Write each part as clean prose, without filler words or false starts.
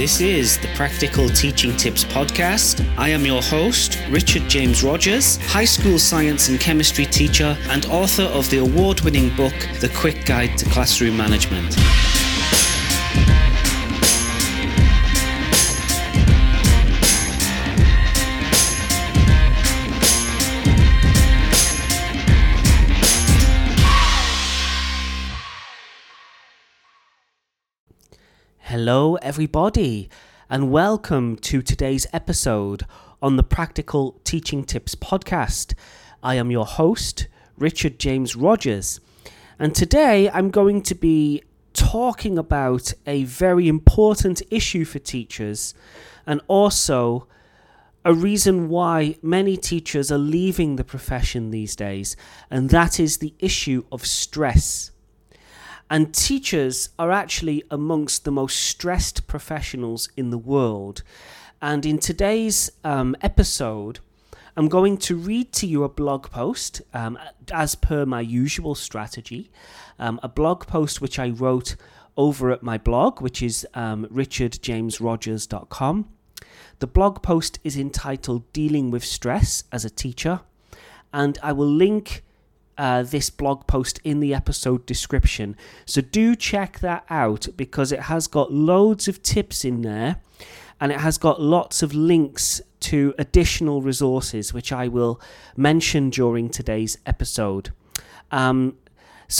This is the Practical Teaching Tips podcast. I am your host, Richard James Rogers, high school science and chemistry teacher and author of the award-winning book, The Quick Guide to Classroom Management. Hello everybody, and welcome to today's episode on the Practical Teaching Tips podcast. I am your host, Richard James Rogers, and today I'm going to be talking about a very important issue for teachers, and also a reason why many teachers are leaving the profession these days, and that is the issue of stress. And teachers are actually amongst the most stressed professionals in the world. And in today's episode, I'm going to read to you a blog post, as per my usual strategy, a blog post which I wrote over at my blog, which is richardjamesrogers.com. The blog post is entitled Dealing with Stress as a Teacher, and I will link this blog post in the episode description. So do check that out because it has got loads of tips in there and it has got lots of links to additional resources which I will mention during today's episode. So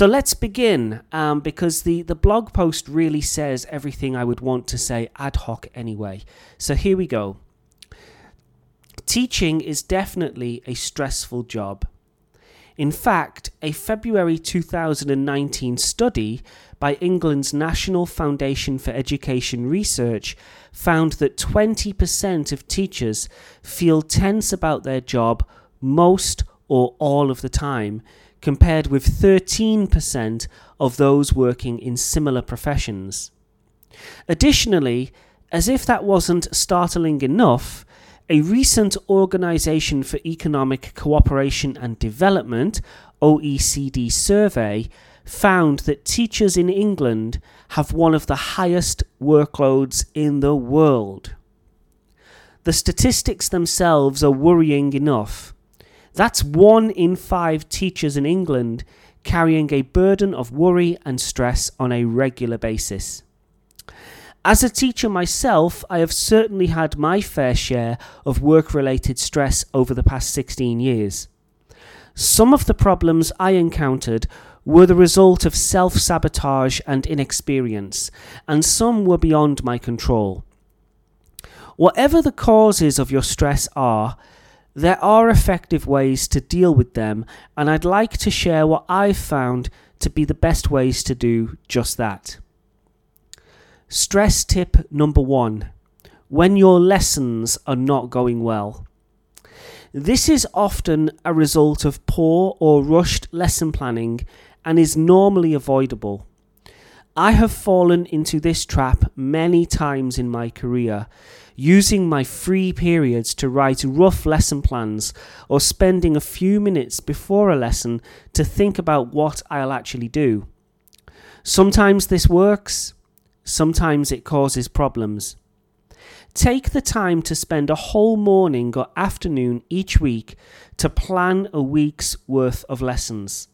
let's begin because the blog post really says everything I would want to say ad hoc anyway. So here we go. Teaching is definitely a stressful job. In fact, a February 2019 study by England's National Foundation for Education Research found that 20% of teachers feel tense about their job most or all of the time, compared with 13% of those working in similar professions. Additionally, as if that wasn't startling enough, a recent Organisation for Economic Cooperation and Development, OECD survey found that teachers in England have one of the highest workloads in the world. The statistics themselves are worrying enough. That's 1 in 5 teachers in England carrying a burden of worry and stress on a regular basis. As a teacher myself, I have certainly had my fair share of work-related stress over the past 16 years. Some of the problems I encountered were the result of self-sabotage and inexperience, and some were beyond my control. Whatever the causes of your stress are, there are effective ways to deal with them, and I'd like to share what I've found to be the best ways to do just that. Stress tip number 1. When your lessons are not going well. This is often a result of poor or rushed lesson planning and is normally avoidable. I have fallen into this trap many times in my career, using my free periods to write rough lesson plans or spending a few minutes before a lesson to think about what I'll actually do. Sometimes this works. Sometimes it causes problems. Take the time to spend a whole morning or afternoon each week to plan a week's worth of lessons.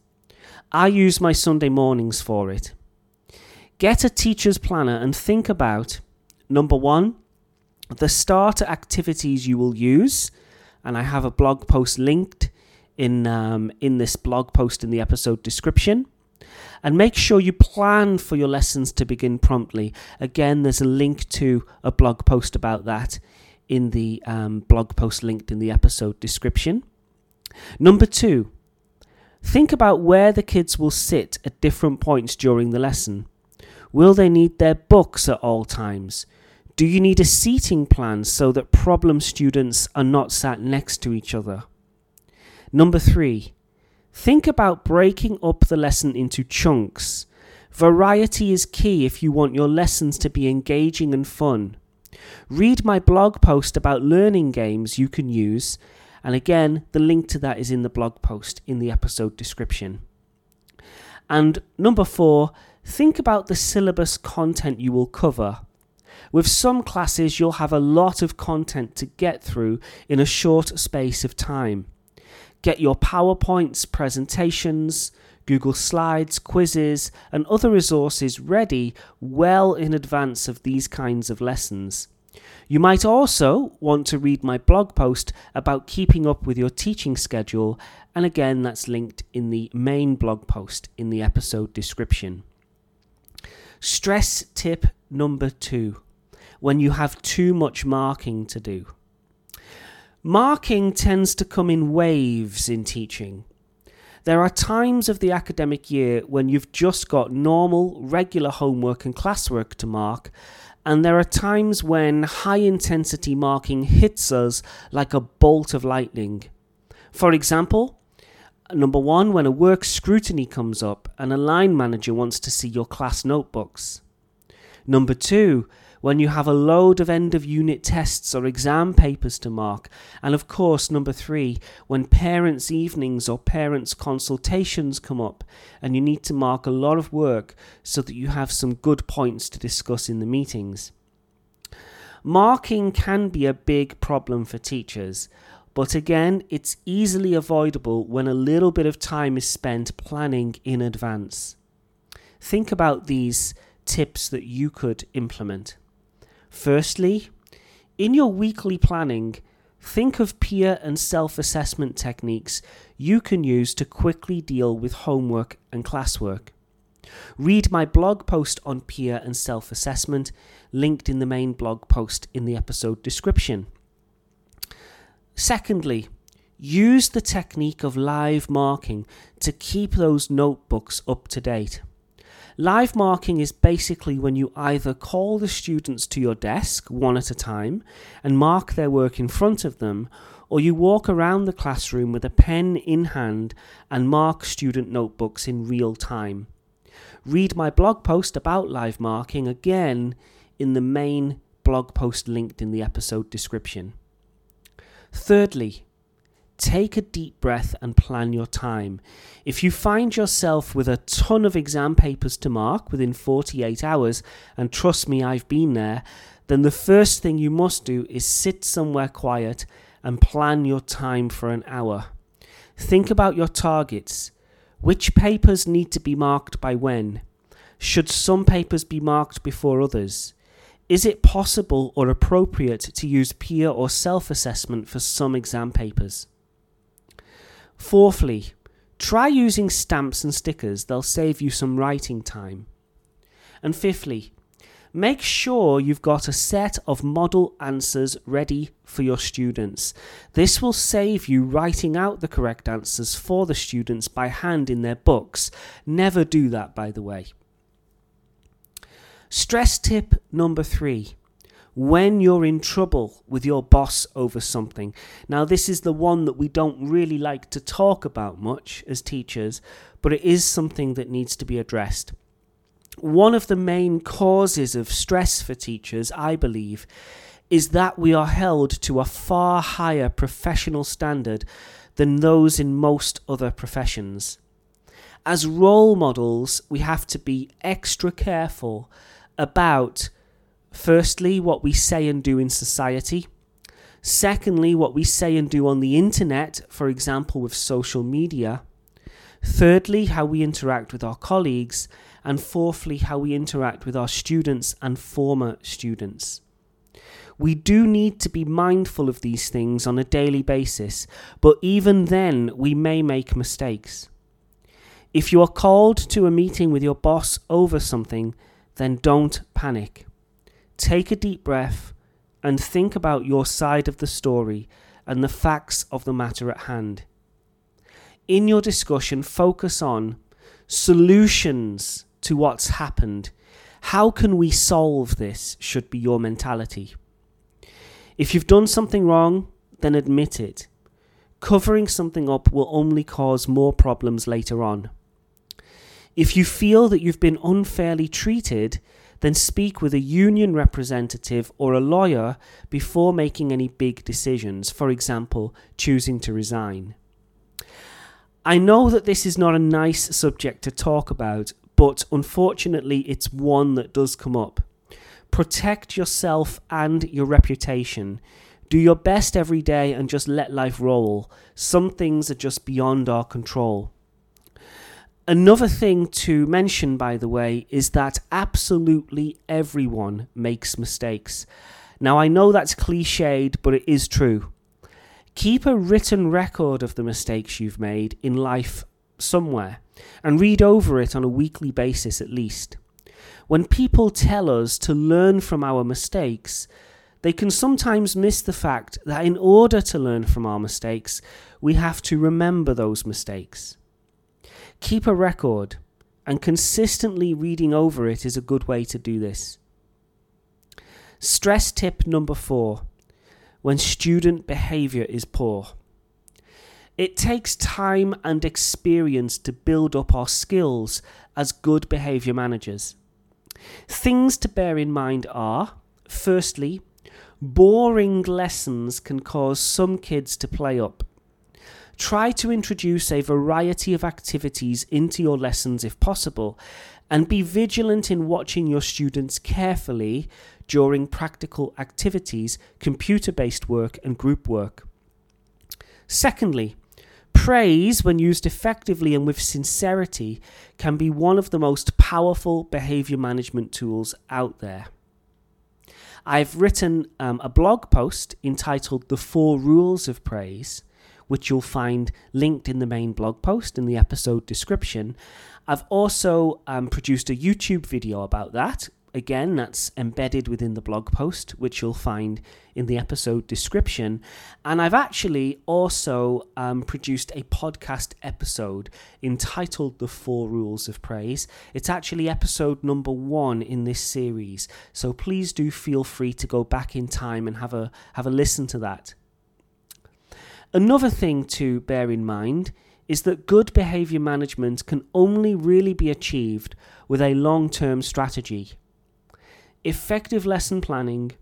I use my Sunday mornings for it. Get a teacher's planner and think about, number 1, the starter activities you will use, and I have a blog post linked in this blog post in the episode description. And make sure you plan for your lessons to begin promptly. Again, there's a link to a blog post about that in the blog post linked in the episode description. Number 2, think about where the kids will sit at different points during the lesson. Will they need their books at all times? Do you need a seating plan so that problem students are not sat next to each other? Number 3, think about breaking up the lesson into chunks. Variety is key if you want your lessons to be engaging and fun. Read my blog post about learning games you can use, and again, the link to that is in the blog post in the episode description. And number 4, think about the syllabus content you will cover. With some classes, you'll have a lot of content to get through in a short space of time. Get your PowerPoints, presentations, Google Slides, quizzes, and other resources ready well in advance of these kinds of lessons. You might also want to read my blog post about keeping up with your teaching schedule, and again, that's linked in the main blog post in the episode description. Stress tip number 2, when you have too much marking to do. Marking tends to come in waves in teaching. There are times of the academic year when you've just got normal, regular homework and classwork to mark, and there are times when high-intensity marking hits us like a bolt of lightning. For example, number 1, when a work scrutiny comes up and a line manager wants to see your class notebooks. Number 2, when you have a load of end-of-unit tests or exam papers to mark. And of course, number 3, when parents' evenings or parents' consultations come up and you need to mark a lot of work so that you have some good points to discuss in the meetings. Marking can be a big problem for teachers, but again, it's easily avoidable when a little bit of time is spent planning in advance. Think about these tips that you could implement. Firstly, in your weekly planning, think of peer and self-assessment techniques you can use to quickly deal with homework and classwork. Read my blog post on peer and self-assessment, linked in the main blog post in the episode description. Secondly, use the technique of live marking to keep those notebooks up to date. Live marking is basically when you either call the students to your desk one at a time and mark their work in front of them, or you walk around the classroom with a pen in hand and mark student notebooks in real time. Read my blog post about live marking again in the main blog post linked in the episode description. Thirdly, take a deep breath and plan your time. If you find yourself with a ton of exam papers to mark within 48 hours, and trust me, I've been there, then the first thing you must do is sit somewhere quiet and plan your time for an hour. Think about your targets. Which papers need to be marked by when? Should some papers be marked before others? Is it possible or appropriate to use peer or self-assessment for some exam papers? Fourthly, try using stamps and stickers. They'll save you some writing time. And fifthly, make sure you've got a set of model answers ready for your students. This will save you writing out the correct answers for the students by hand in their books. Never do that, by the way. Stress tip number 3. When you're in trouble with your boss over something. Now, this is the one that we don't really like to talk about much as teachers, but it is something that needs to be addressed. One of the main causes of stress for teachers, I believe, is that we are held to a far higher professional standard than those in most other professions. As role models, we have to be extra careful about, firstly, what we say and do in society. Secondly, what we say and do on the internet, for example, with social media. Thirdly, how we interact with our colleagues. And fourthly, how we interact with our students and former students. We do need to be mindful of these things on a daily basis, but even then, we may make mistakes. If you are called to a meeting with your boss over something, then don't panic. Take a deep breath and think about your side of the story and the facts of the matter at hand. In your discussion, focus on solutions to what's happened. How can we solve this should be your mentality. If you've done something wrong, then admit it. Covering something up will only cause more problems later on. If you feel that you've been unfairly treated, then speak with a union representative or a lawyer before making any big decisions, for example, choosing to resign. I know that this is not a nice subject to talk about, but unfortunately it's one that does come up. Protect yourself and your reputation. Do your best every day and just let life roll. Some things are just beyond our control. Another thing to mention, by the way, is that absolutely everyone makes mistakes. Now, I know that's cliched, but it is true. Keep a written record of the mistakes you've made in life somewhere and read over it on a weekly basis at least. When people tell us to learn from our mistakes, they can sometimes miss the fact that in order to learn from our mistakes, we have to remember those mistakes. Keep a record, and consistently reading over it is a good way to do this. Stress tip number 4, when student behaviour is poor. It takes time and experience to build up our skills as good behaviour managers. Things to bear in mind are, firstly, boring lessons can cause some kids to play up. Try to introduce a variety of activities into your lessons if possible, and be vigilant in watching your students carefully during practical activities, computer-based work and group work. Secondly, praise, when used effectively and with sincerity, can be one of the most powerful behaviour management tools out there. I've written a blog post entitled The 4 Rules of Praise, which you'll find linked in the main blog post in the episode description. I've also produced a YouTube video about that. Again, that's embedded within the blog post, which you'll find in the episode description. And I've actually also produced a podcast episode entitled The 4 Rules of Praise. It's actually episode number 1 in this series. So please do feel free to go back in time and have a listen to that. Another thing to bear in mind is that good behaviour management can only really be achieved with a long-term strategy. Effective lesson planning,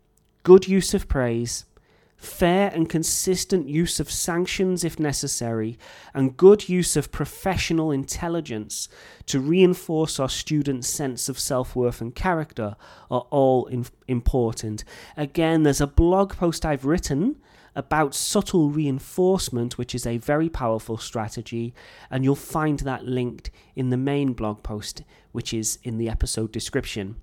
good use of praise, fair and consistent use of sanctions if necessary, and good use of professional intelligence to reinforce our students' sense of self-worth and character are all important. Again, there's a blog post I've written about subtle reinforcement, which is a very powerful strategy, and you'll find that linked in the main blog post, which is in the episode description.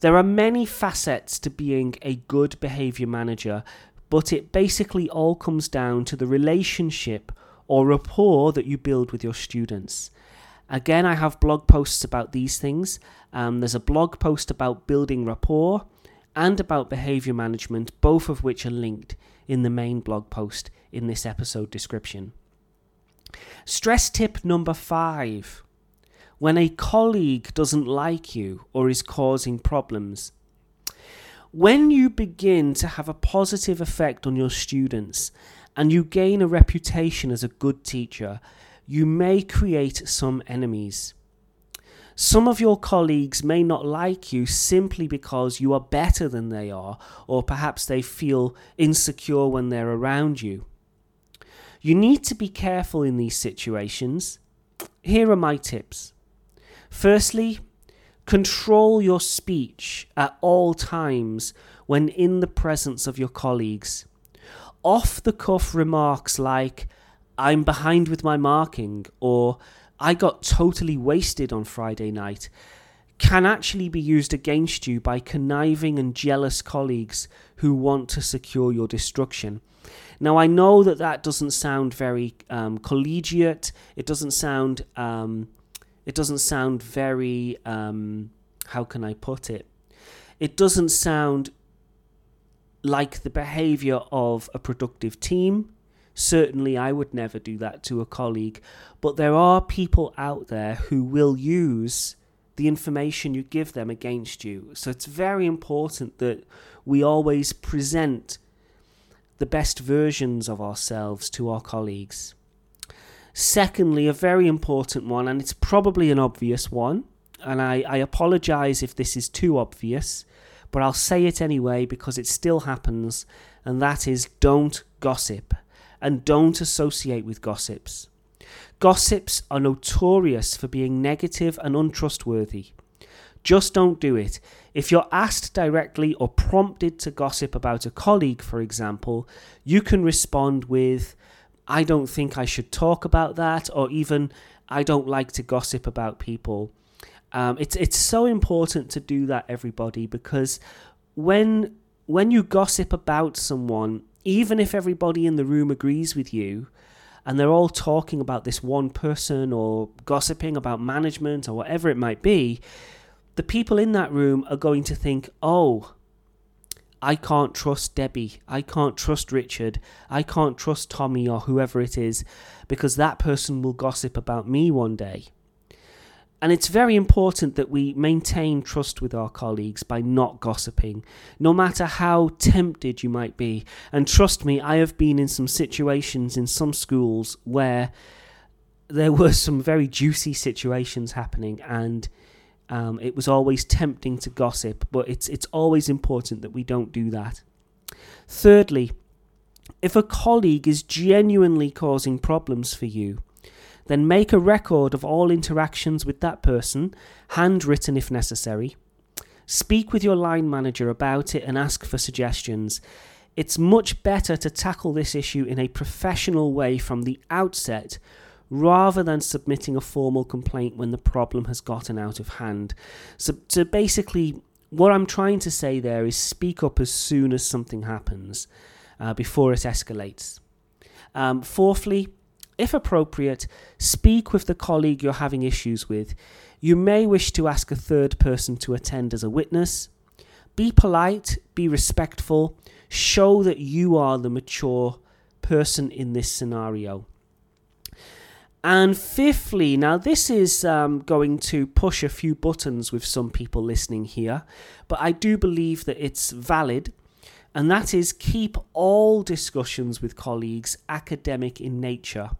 There are many facets to being a good behaviour manager, but it basically all comes down to the relationship or rapport that you build with your students. Again, I have blog posts about these things. There's a blog post about building rapport and about behaviour management, both of which are linked in the main blog post in this episode description. Stress tip number 5. When a colleague doesn't like you or is causing problems. When you begin to have a positive effect on your students and you gain a reputation as a good teacher, you may create some enemies. Some of your colleagues may not like you simply because you are better than they are, or perhaps they feel insecure when they're around you. You need to be careful in these situations. Here are my tips. Firstly, control your speech at all times when in the presence of your colleagues. Off-the-cuff remarks like, "I'm behind with my marking," or "I got totally wasted on Friday night," can actually be used against you by conniving and jealous colleagues who want to secure your destruction. Now, I know that doesn't sound very collegiate. It doesn't sound very how can I put it? It doesn't sound like the behaviour of a productive team. Certainly, I would never do that to a colleague, but there are people out there who will use the information you give them against you. So it's very important that we always present the best versions of ourselves to our colleagues. Secondly, a very important one, and it's probably an obvious one, and I apologise if this is too obvious, but I'll say it anyway because it still happens, and that is, don't gossip. And don't associate with gossips. Gossips are notorious for being negative and untrustworthy. Just don't do it. If you're asked directly or prompted to gossip about a colleague, for example, you can respond with, I don't think I should talk about that, or even, I don't like to gossip about people. It's so important to do that, everybody, because when you gossip about someone, even if everybody in the room agrees with you, and they're all talking about this one person or gossiping about management or whatever it might be, the people in that room are going to think, oh, I can't trust Debbie, I can't trust Richard, I can't trust Tommy or whoever it is, because that person will gossip about me one day. And it's very important that we maintain trust with our colleagues by not gossiping, no matter how tempted you might be. And trust me, I have been in some situations in some schools where there were some very juicy situations happening, and it was always tempting to gossip, but it's always important that we don't do that. Thirdly, if a colleague is genuinely causing problems for you, then make a record of all interactions with that person, handwritten if necessary. Speak with your line manager about it and ask for suggestions. It's much better to tackle this issue in a professional way from the outset, rather than submitting a formal complaint when the problem has gotten out of hand. So basically, what I'm trying to say there is speak up as soon as something happens, before it escalates. Fourthly, if appropriate, speak with the colleague you're having issues with. You may wish to ask a third person to attend as a witness. Be polite, be respectful, show that you are the mature person in this scenario. And fifthly, now this is going to push a few buttons with some people listening here, but I do believe that it's valid, and that is keep all discussions with colleagues academic in nature.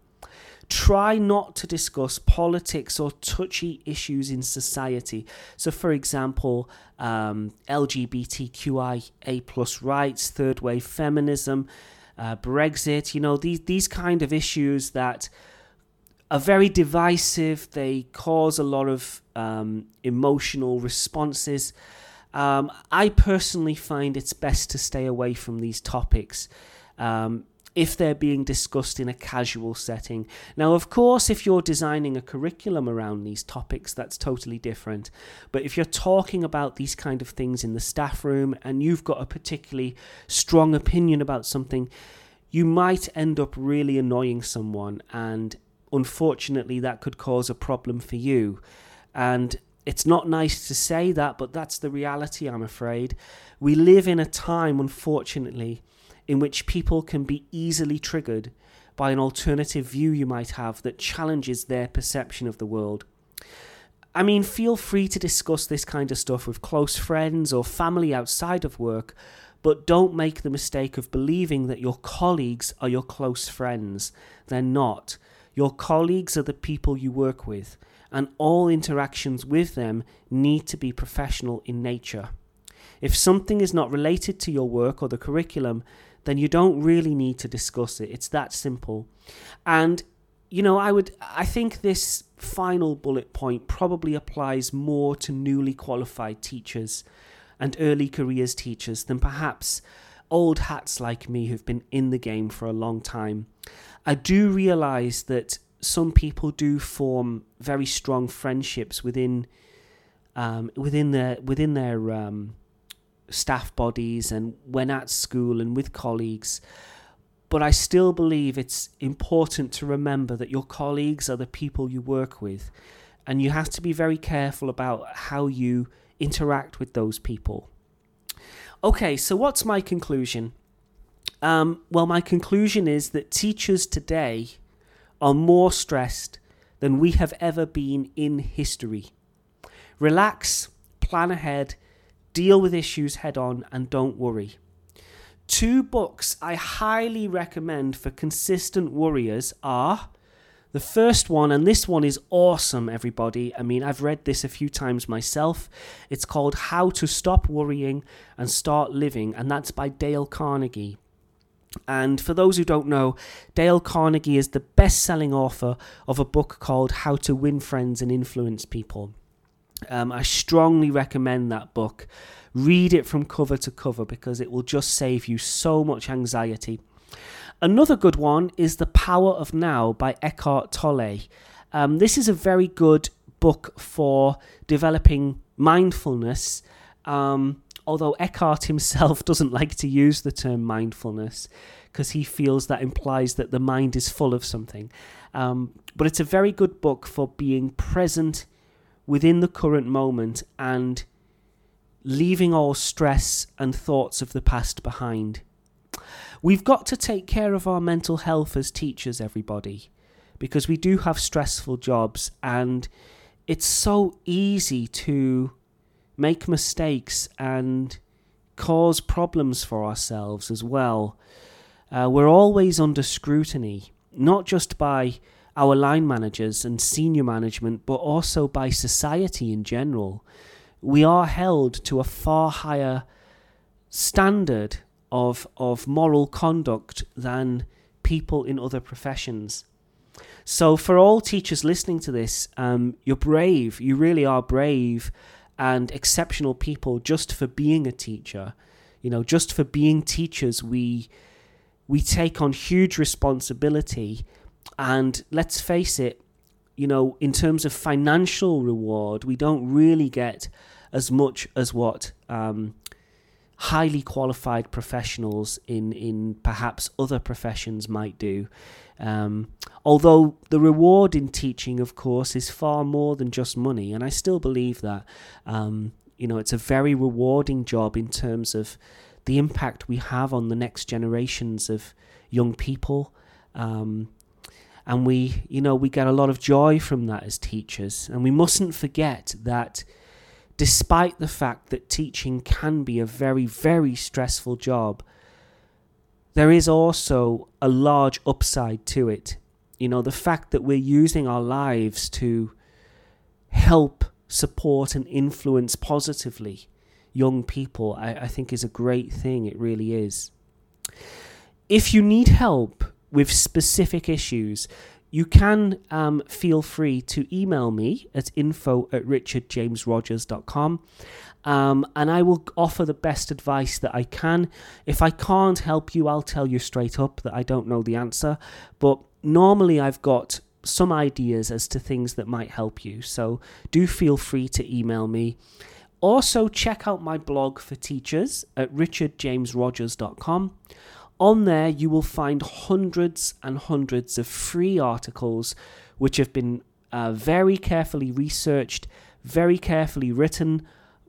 Try not to discuss politics or touchy issues in society. So, for example, LGBTQIA+ rights, third wave feminism, Brexit, these kind of issues that are very divisive. They cause a lot of emotional responses. I personally find it's best to stay away from these topics if they're being discussed in a casual setting. Now, of course, if you're designing a curriculum around these topics, that's totally different. But if you're talking about these kind of things in the staff room and you've got a particularly strong opinion about something, you might end up really annoying someone. And unfortunately, that could cause a problem for you. And it's not nice to say that, but that's the reality, I'm afraid. We live in a time, unfortunately, in which people can be easily triggered by an alternative view you might have that challenges their perception of the world. I mean, feel free to discuss this kind of stuff with close friends or family outside of work, but don't make the mistake of believing that your colleagues are your close friends. They're not. Your colleagues are the people you work with, and all interactions with them need to be professional in nature. If something is not related to your work or the curriculum, then you don't really need to discuss it. It's that simple. And, I think this final bullet point probably applies more to newly qualified teachers and early careers teachers than perhaps old hats like me who've been in the game for a long time. I do realise that some people do form very strong friendships within their staff bodies and when at school and with colleagues. But I still believe it's important to remember that your colleagues are the people you work with, and you have to be very careful about how you interact with those people. Okay, so what's my conclusion? My conclusion is that teachers today are more stressed than we have ever been in history. Relax, plan ahead, deal with issues head on, and don't worry. Two books I highly recommend for consistent worriers are the first one, and this one is awesome, everybody. I mean, I've read this a few times myself. It's called How to Stop Worrying and Start Living, and that's by Dale Carnegie. And for those who don't know, Dale Carnegie is the best-selling author of a book called How to Win Friends and Influence People. I strongly recommend that book. Read it from cover to cover because it will just save you so much anxiety. Another good one is The Power of Now by Eckhart Tolle. This is a very good book for developing mindfulness, although Eckhart himself doesn't like to use the term mindfulness because he feels that implies that the mind is full of something. But it's a very good book for being present within the current moment and leaving all stress and thoughts of the past behind. We've got to take care of our mental health as teachers, everybody, because we do have stressful jobs and it's so easy to make mistakes and cause problems for ourselves as well. We're always under scrutiny, not just by our line managers and senior management, but also by society in general. We are held to a far higher standard of moral conduct than people in other professions. So for all teachers listening to this, you're brave. You really are brave and exceptional people just for being a teacher. You know, just for being teachers, we take on huge responsibility. And let's face it, you know, in terms of financial reward, we don't really get as much as what highly qualified professionals in perhaps other professions might do. Although the reward in teaching, of course, is far more than just money. And I still believe that, you know, it's a very rewarding job in terms of the impact we have on the next generations of young people. And we, you know, we get a lot of joy from that as teachers. And we mustn't forget that despite the fact that teaching can be a very, very stressful job, there is also a large upside to it. You know, the fact that we're using our lives to help, support and influence positively young people, I think is a great thing. It really is. If you need help with specific issues, you can feel free to email me at info@richardjamesrogers.com, and I will offer the best advice that I can. If I can't help you, I'll tell you straight up that I don't know the answer, but normally I've got some ideas as to things that might help you, so do feel free to email me. Also, check out my blog for teachers at richardjamesrogers.com. On there, you will find hundreds and hundreds of free articles which have been very carefully researched, very carefully written,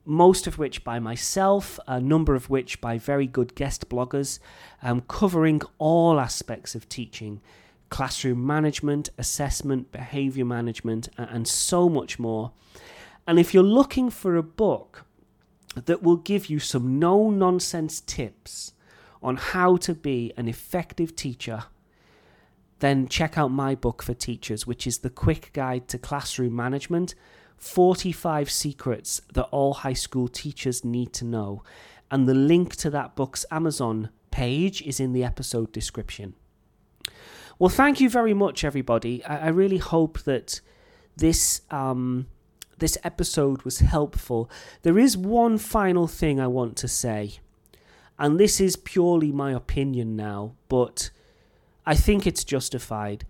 most of which by myself, a number of which by very good guest bloggers, covering all aspects of teaching, classroom management, assessment, behaviour management, and so much more. And if you're looking for a book that will give you some no-nonsense tips on how to be an effective teacher, then check out my book for teachers, which is The Quick Guide to Classroom Management, 45 Secrets That All High School Teachers Need to Know. And the link to that book's Amazon page is in the episode description. Well, thank you very much, everybody. I really hope that this episode was helpful. There is one final thing I want to say. And this is purely my opinion now, but I think it's justified.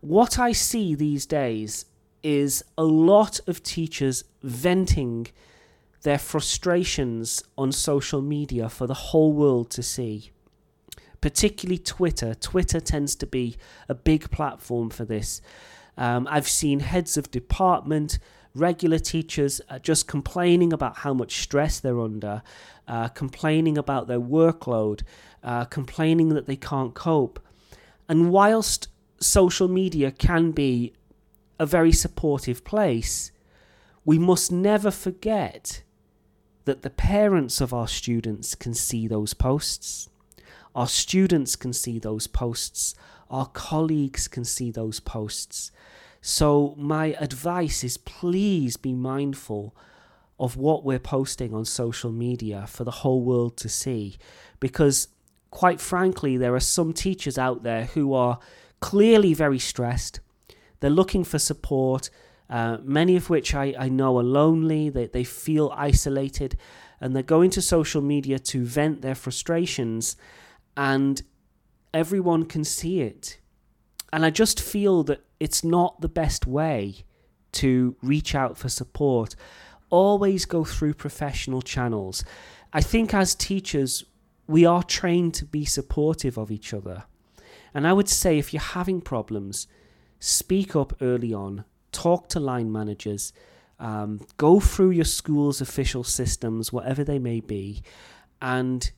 What I see these days is a lot of teachers venting their frustrations on social media for the whole world to see, particularly Twitter. Twitter tends to be a big platform for this. I've seen heads of department, regular teachers are just complaining about how much stress they're under, complaining about their workload, complaining that they can't cope. And whilst social media can be a very supportive place, we must never forget that the parents of our students can see those posts. Our students can see those posts. Our colleagues can see those posts. So my advice is, please be mindful of what we're posting on social media for the whole world to see, because quite frankly, there are some teachers out there who are clearly very stressed. They're looking for support. many of which I know are lonely, they feel isolated, and they're going to social media to vent their frustrations, and everyone can see it. And I just feel that it's not the best way to reach out for support. Always go through professional channels. I think as teachers, we are trained to be supportive of each other. And I would say if you're having problems, speak up early on, talk to line managers, go through your school's official systems, whatever they may be, and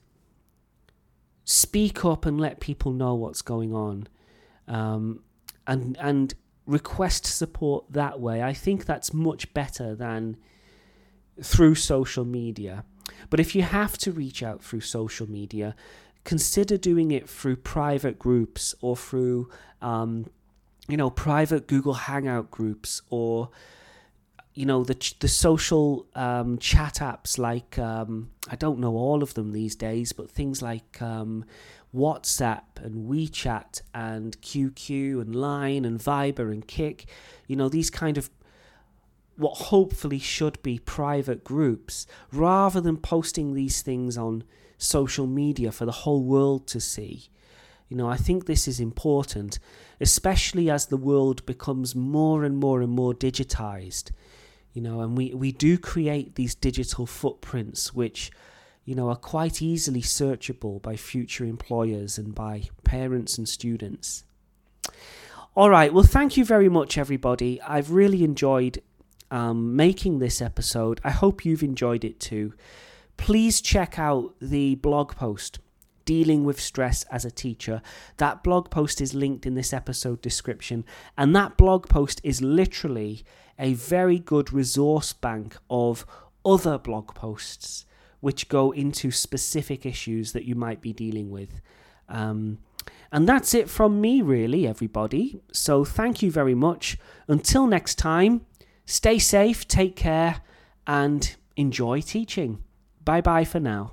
speak up and let people know what's going on, and request support that way. I think that's much better than through social media. But if you have to reach out through social media, consider doing it through private groups or through, private Google Hangout groups, or, the social chat apps like, I don't know all of them these days, but things like WhatsApp and WeChat and QQ and Line and Viber and Kik, these kind of what hopefully should be private groups, rather than posting these things on social media for the whole world to see. I think this is important, especially as the world becomes more and more and more digitized, and we do create these digital footprints, which, are quite easily searchable by future employers and by parents and students. All right. Well, thank you very much, everybody. I've really enjoyed making this episode. I hope you've enjoyed it too. Please check out the blog post, Dealing with Stress as a Teacher. That blog post is linked in this episode description, and that blog post is literally a very good resource bank of other blog posts which go into specific issues that you might be dealing with. And that's it from me, really, everybody. So thank you very much. Until next time, stay safe, take care, and enjoy teaching. Bye-bye for now.